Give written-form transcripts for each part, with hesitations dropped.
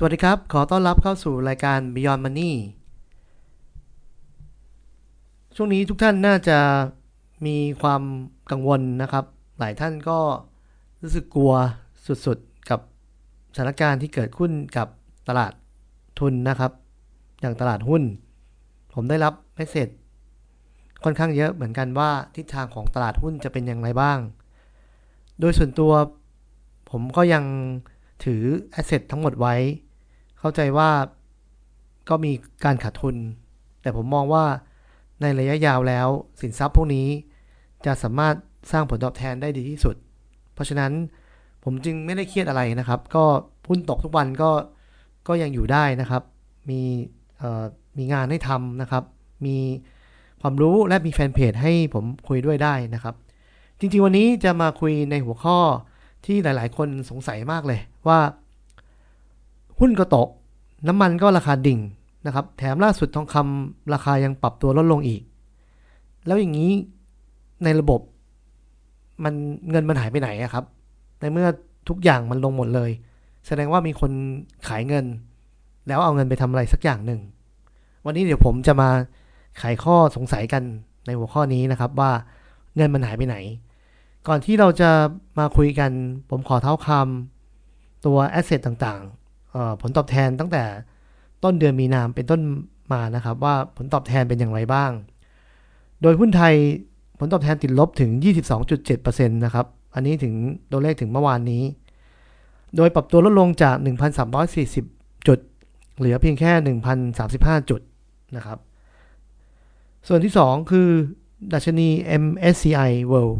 สวัสดีครับขอต้อนรับเข้าสู่รายการ Beyond Money ช่วงนี้ทุกท่านน่าจะมีความกังวลนะครับหลายท่านก็รู้สึกกลัวสุดๆกับสถานการณ์ที่เกิดขึ้นกับตลาดทุนนะครับอย่างตลาดหุ้นผมได้รับเมสเสจค่อนข้างเยอะเหมือนกันว่าทิศทางของตลาดหุ้นจะเป็นอย่างไรบ้างโดยส่วนตัวผมก็ยังถือแอสเซททั้งหมดไว้เข้าใจว่าก็มีการขาดทุนแต่ผมมองว่าในระยะยาวแล้วสินทรัพย์พวกนี้จะสามารถสร้างผลตอบแทนได้ดีที่สุดเพราะฉะนั้นผมจึงไม่ได้เครียดอะไรนะครับก็หุ้นตกทุกวันก็ยังอยู่ได้นะครับมีงานให้ทำนะครับมีความรู้และมีแฟนเพจให้ผมคุยด้วยได้นะครับจริงๆวันนี้จะมาคุยในหัวข้อที่หลายๆคนสงสัยมากเลยว่าหุ้นก็ตกน้ำมันก็ราคาดิ่งนะครับแถมล่าสุดทองคำราคายังปรับตัวลดลงอีกแล้วอย่างนี้ในระบบมันเงินมันหายไปไหนครับในเมื่อทุกอย่างมันลงหมดเลยแสดงว่ามีคนขายเงินแล้วเอาเงินไปทำอะไรสักอย่างหนึ่งวันนี้เดี๋ยวผมจะมาไขข้อสงสัยกันในหัวข้อนี้นะครับว่าเงินมันหายไปไหนก่อนที่เราจะมาคุยกันผมขอเท้าความตัวแอสเซทต่างๆผลตอบแทนตั้งแต่ต้นเดือนมีนาคมเป็นต้นมานะครับว่าผลตอบแทนเป็นอย่างไรบ้างโดยหุ้นไทยผลตอบแทนติดลบถึง 22.7% นะครับอันนี้ถึงตัวเลขถึงเมื่อวานนี้โดยปรับตัวลดลงจาก 1,340 จุดเหลือเพียงแค่ 1,035 จุดนะครับส่วนที่2คือดัชนี MSCI World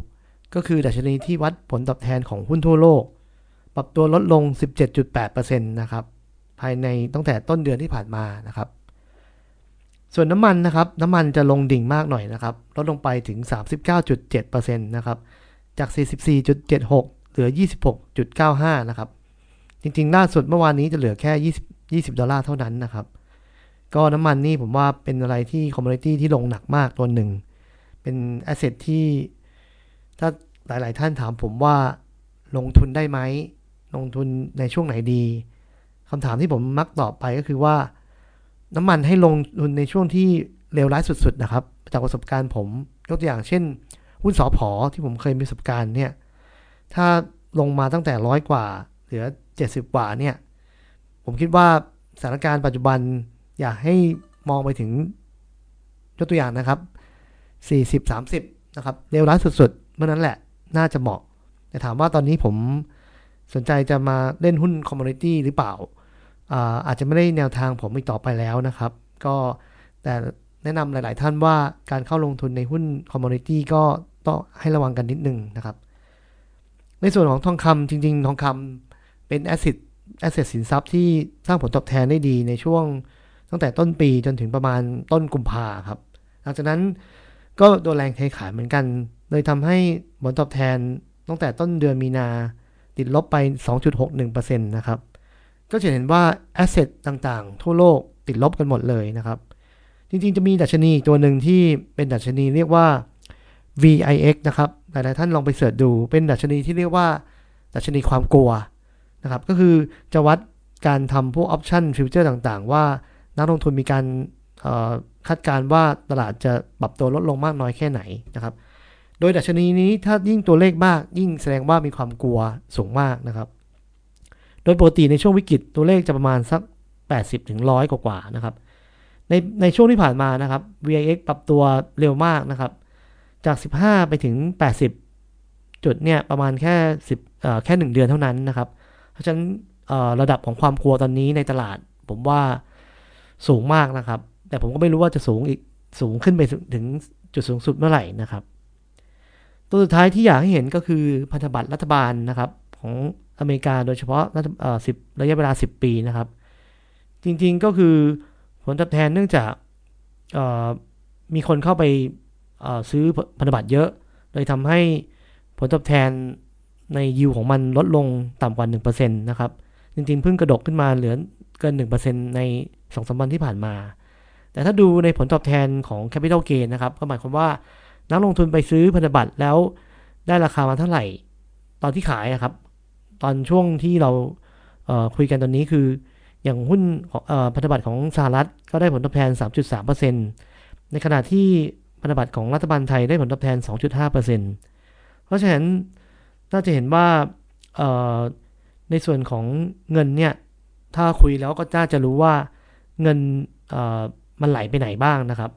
ก็คือดัชนีที่วัดผลตอบแทนของหุ้นทั่วโลกปรับตัวลดลง 17.8% นะครับภายในตั้งแต่ต้นเดือนที่ผ่านมานะครับส่วนน้ำมันนะครับน้ำมันจะลงดิ่งมากหน่อยนะครับลดลงไปถึง 39.7% นะครับจาก 44.76 เหลือ 26.95 นะครับจริงๆล่าสุดเมื่อวานนี้จะเหลือแค่$20เท่านั้นนะครับก็น้ำมันนี่ผมว่าเป็นอะไรที่คอมมูนิตี้ที่ลงหนักมากตัวหนึ่งเป็นแอสเซทที่ถ้าหลายๆท่านถามผมว่าลงทุนได้ไหมลงทุนในช่วงไหนดีคำถามที่ผมมักตอบไปก็คือว่าน้ำมันให้ลงทุนในช่วงที่เลวร้ายสุดๆนะครับจากประสบการณ์ผมยกตัวอย่างเช่นหุ้นสผ.ที่ผมเคยมีประสบการณ์เนี่ยถ้าลงมาตั้งแต่100กว่าเหลือ70กว่าเนี่ยผมคิดว่าสถานการณ์ปัจจุบันอยากให้มองไปถึงยกตัวอย่างนะครับ40-30นะครับเลวร้ายสุดๆเมื่อนั้นแหละน่าจะเหมาะแต่ถามว่าตอนนี้ผมสนใจจะมาเล่นหุ้นคอมมูนิตี้หรือเปล่า อาจจะไม่ได้แนวทางผมอีกต่อไปแล้วนะครับก็แต่แนะนำหลายๆท่านว่าการเข้าลงทุนในหุ้นคอมมูนิตี้ก็ต้องให้ระวังกันนิดนึงนะครับในส่วนของทองคำจริงๆทองคำเป็นแอสเซทสินทรัพย์ที่สร้างผลตอบแทนได้ดีในช่วงตั้งแต่ต้นปีจนถึงประมาณต้นกุมภาครับหลังจากนั้นก็โดนแรงเทขายเหมือนกันเลยทำให้ผลตอบแทนตั้งแต่ต้นเดือนมีนาติดลบไป 2.61% นะครับก็จะเห็นว่าแอสเซทต่างๆทั่วโลกติดลบกันหมดเลยนะครับจริงๆจะมีดัชนีตัวหนึ่งที่เป็นดัชนีเรียกว่า VIX นะครับหลายๆท่านลองไปเสิร์ชดูเป็นดัชนีที่เรียกว่าดัชนีความกลัวนะครับก็คือจะวัดการทำพวกออปชั่นฟิวเจอร์ต่างๆว่านักลงทุนมีการคาดการณ์ว่าตลาดจะปรับตัวลดลงมากน้อยแค่ไหนนะครับโดยดัชนีนี้ถ้ายิ่งตัวเลขมากยิ่งแสดงว่ามีความกลัวสูงมากนะครับโดยปกติในช่วงวิกฤตตัวเลขจะประมาณสัก80-100กว่านะครับในช่วงที่ผ่านมานะครับ VIX ปรับตัวเร็วมากนะครับจาก15ไปถึง80จุดเนี่ยประมาณแค่1เดือนเท่านั้นนะครับเพราะฉะนั้นระดับของความกลัวตอนนี้ในตลาดผมว่าสูงมากนะครับแต่ผมก็ไม่รู้ว่าจะสูงขึ้นไปถึงจุดสูงสุดเมื่อไหร่นะครับตัวสุดท้ายที่อยากให้เห็นก็คือพันธบัตรรัฐบาลนะครับของอเมริกาโดยเฉพาะระยะเวลา10ปีนะครับจริงๆก็คือผลตอบแทนเนื่องจากมีคนเข้าไปซื้อพันธบัตรเยอะเลยทำให้ผลตอบแทนในยิวของมันลดลงต่ำกว่า 1% นะครับจริงๆเพิ่งกระดกขึ้นมาเหลือเกิน 1% ใน 2-3 วันที่ผ่านมาแต่ถ้าดูในผลตอบแทนของ Capital Gain นะครับก็หมายความว่านักลงทุนไปซื้อพันธบัตรแล้วได้ราคามาเท่าไหร่ตอนที่ขายนะครับตอนช่วงที่เราคุยกันตอนนี้คือ อย่างหุ้นพันธบัตรของสหรัฐก็ได้ผลตอบแทน 3.3% ในขณะที่พันธบัตรของรัฐบาลไทยได้ผลตอบแทน 2.5% เพราะฉะนั้นน่าจะเห็นว่าในส่วนของเงินเนี่ยถ้าคุยแล้วก็น่าจะรู้ว่าเงินมันไหลไปไหนบ้างนะครับ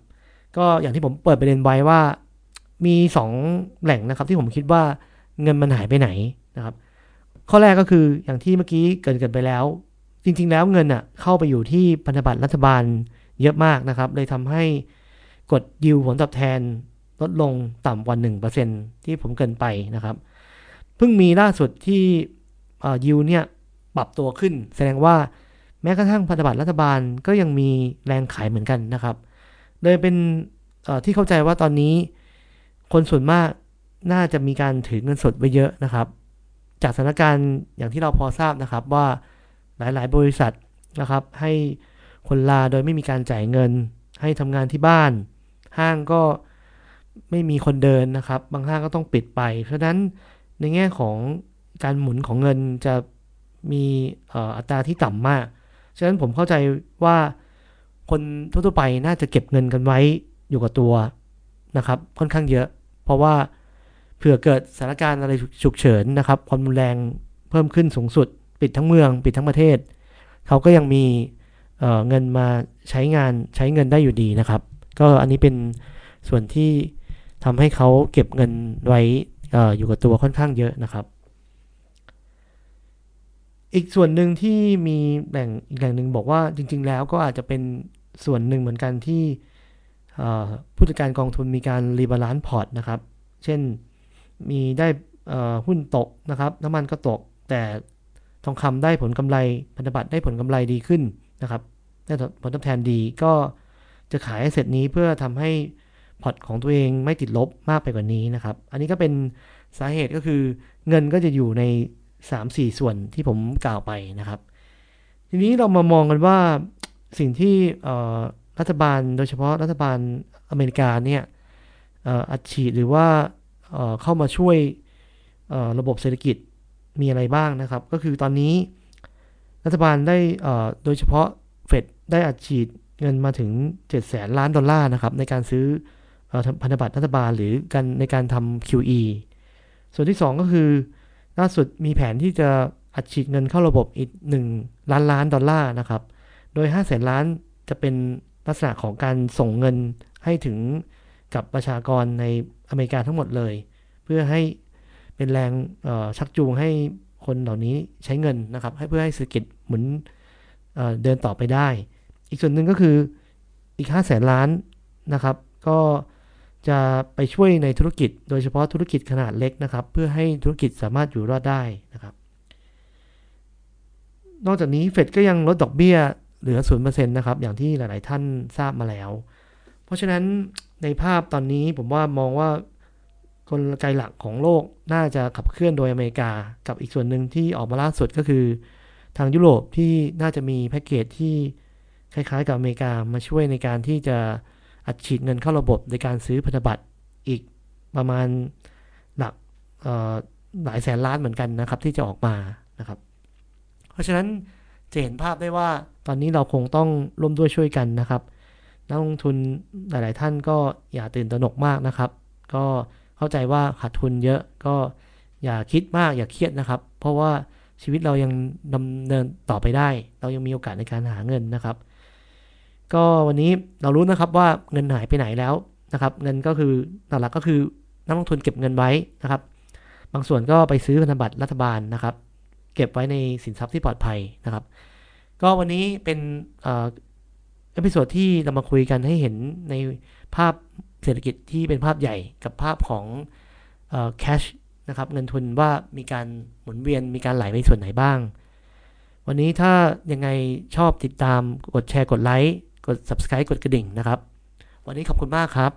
ก็อย่างที่ผมเปิดประเด็นไว้ว่ามี2แหล่งนะครับที่ผมคิดว่าเงินมันหายไปไหนนะครับข้อแรกก็คืออย่างที่เมื่อกี้เกินไปแล้วจริงๆแล้วเงินอ่ะเข้าไปอยู่ที่พันธบัตรรัฐบาลเยอะมากนะครับเลยทำให้กดยิวผลตอบแทนลดลงต่ำกว่า 1% ที่ผมเกินไปนะครับเพิ่งมีล่าสุดที่ยิวเนี่ยปรับตัวขึ้นแสดงว่าแม้กระทั่งพันธบัตรรัฐบาลก็ยังมีแรงขายเหมือนกันนะครับเลยเป็นที่เข้าใจว่าตอนนี้คนส่วนมากน่าจะมีการถือเงินสดไว้เยอะนะครับจากสถานการณ์อย่างที่เราพอทราบนะครับว่าหลายๆบริษัทนะครับให้คนลาโดยไม่มีการจ่ายเงินให้ทำงานที่บ้านห้างก็ไม่มีคนเดินนะครับบางห้างก็ต้องปิดไปเพราะฉะนั้นในแง่ของการหมุนของเงินจะมีอัตราที่ต่ำมากฉะนั้นผมเข้าใจว่าคนทั่วไปน่าจะเก็บเงินกันไว้อยู่กับตัวนะครับค่อนข้างเยอะเพราะว่าเผื่อเกิดสถานการณ์อะไรฉุกเฉินนะครับความรุนแรงเพิ่มขึ้นสูงสุดปิดทั้งเมืองปิดทั้งประเทศเขาก็ยังมีเงินมาใช้เงินได้อยู่ดีนะครับก็อันนี้เป็นส่วนที่ทำให้เขาเก็บเงินไว้อยู่กับตัวค่อนข้างเยอะนะครับอีกส่วนหนึ่งที่มีแหล่งหนึ่งบอกว่าจริงๆแล้วก็อาจจะเป็นส่วนหนึ่งเหมือนกันที่ผู้จัดการกองทุนมีการรีบาลานซ์พอร์ตนะครับเช่นมีได้หุ้นตกนะครับน้ำมันก็ตกแต่ทองคำได้ผลกำไรพันธบัตรได้ผลกำไรดีขึ้นนะครับได้ผลตอบแทนดีก็จะขายแอสเซทนี้เพื่อทำให้พอร์ตของตัวเองไม่ติดลบมากไปกว่านี้นะครับอันนี้ก็เป็นสาเหตุก็คือเงินก็จะอยู่ใน 3-4 ส่วนที่ผมกล่าวไปนะครับทีนี้เรามามองกันว่าสิ่งที่รัฐบาลโดยเฉพาะรัฐบาลอเมริกาเนี่ยอัดฉีดหรือว่าเข้ามาช่วยระบบเศรษฐกิจมีอะไรบ้างนะครับก็คือตอนนี้รัฐบาลได้โดยเฉพาะเฟดได้อัดฉีดเงินมาถึง$700,000,000,000นะครับในการซื้อพันธบัตรรัฐบาลหรือการในการทำ QE ส่วนที่2ก็คือล่าสุดมีแผนที่จะอัดฉีดเงินเข้าระบบอีก$1,000,000,000นะครับโดย$500,000,000,000จะเป็นลักษณะของการส่งเงินให้ถึงกับประชากรในอเมริกาทั้งหมดเลยเพื่อให้เป็นแรงชักจูงให้คนเหล่านี้ใช้เงินนะครับให้เพื่อให้เศรษฐกิจหมุนเดินต่อไปได้อีกส่วนหนึ่งก็คืออีก$500,000,000,000นะครับก็จะไปช่วยในธุรกิจโดยเฉพาะธุรกิจขนาดเล็กนะครับเพื่อให้ธุรกิจสามารถอยู่รอดได้นะครับนอกจากนี้เฟดก็ยังลดดอกเบี้ยเหลือ 0% นะครับอย่างที่หลายๆท่านทราบมาแล้วเพราะฉะนั้นในภาพตอนนี้ผมว่ามองว่ากลไกหลักของโลกน่าจะขับเคลื่อนโดยอเมริกากับอีกส่วนหนึ่งที่ออกมาล่าสุดก็คือทางยุโรปที่น่าจะมีแพ็กเกจที่คล้ายๆกับอเมริกามาช่วยในการที่จะอัดฉีดเงินเข้าระบบในการซื้อพันธบัตรอีกประมาณหลายแสนล้านเหมือนกันนะครับที่จะออกมานะครับเพราะฉะนั้นจะเห็นภาพได้ว่าตอนนี้เราคงต้องร่วมด้วยช่วยกันนะครับนักลงทุนหลายๆท่านก็อย่าตื่นตระหนกมากนะครับก็เข้าใจว่าขาดทุนเยอะก็อย่าคิดมากอย่าเครียดนะครับเพราะว่าชีวิตเรายังดำเนินต่อไปได้เรายังมีโอกาสในการหาเงินนะครับก็วันนี้เรารู้นะครับว่าเงินหายไปไหนแล้วนะครับเงินก็คือหลักๆก็คือนักลงทุนเก็บเงินไว้นะครับบางส่วนก็ไปซื้อพันธบัตรรัฐบาลนะครับเก็บไว้ในสินทรัพย์ที่ปลอดภัยนะครับก็วันนี้เป็นเอพิโซดที่เรามาคุยกันให้เห็นในภาพเศรษฐกิจที่เป็นภาพใหญ่กับภาพของแคชนะครับเงินทุนว่ามีการหมุนเวียนมีการไหลไปส่วนไหนบ้างวันนี้ถ้ายังไงชอบติดตามกดแชร์กดไลค์กด Subscribe กดกระดิ่งนะครับวันนี้ขอบคุณมากครับ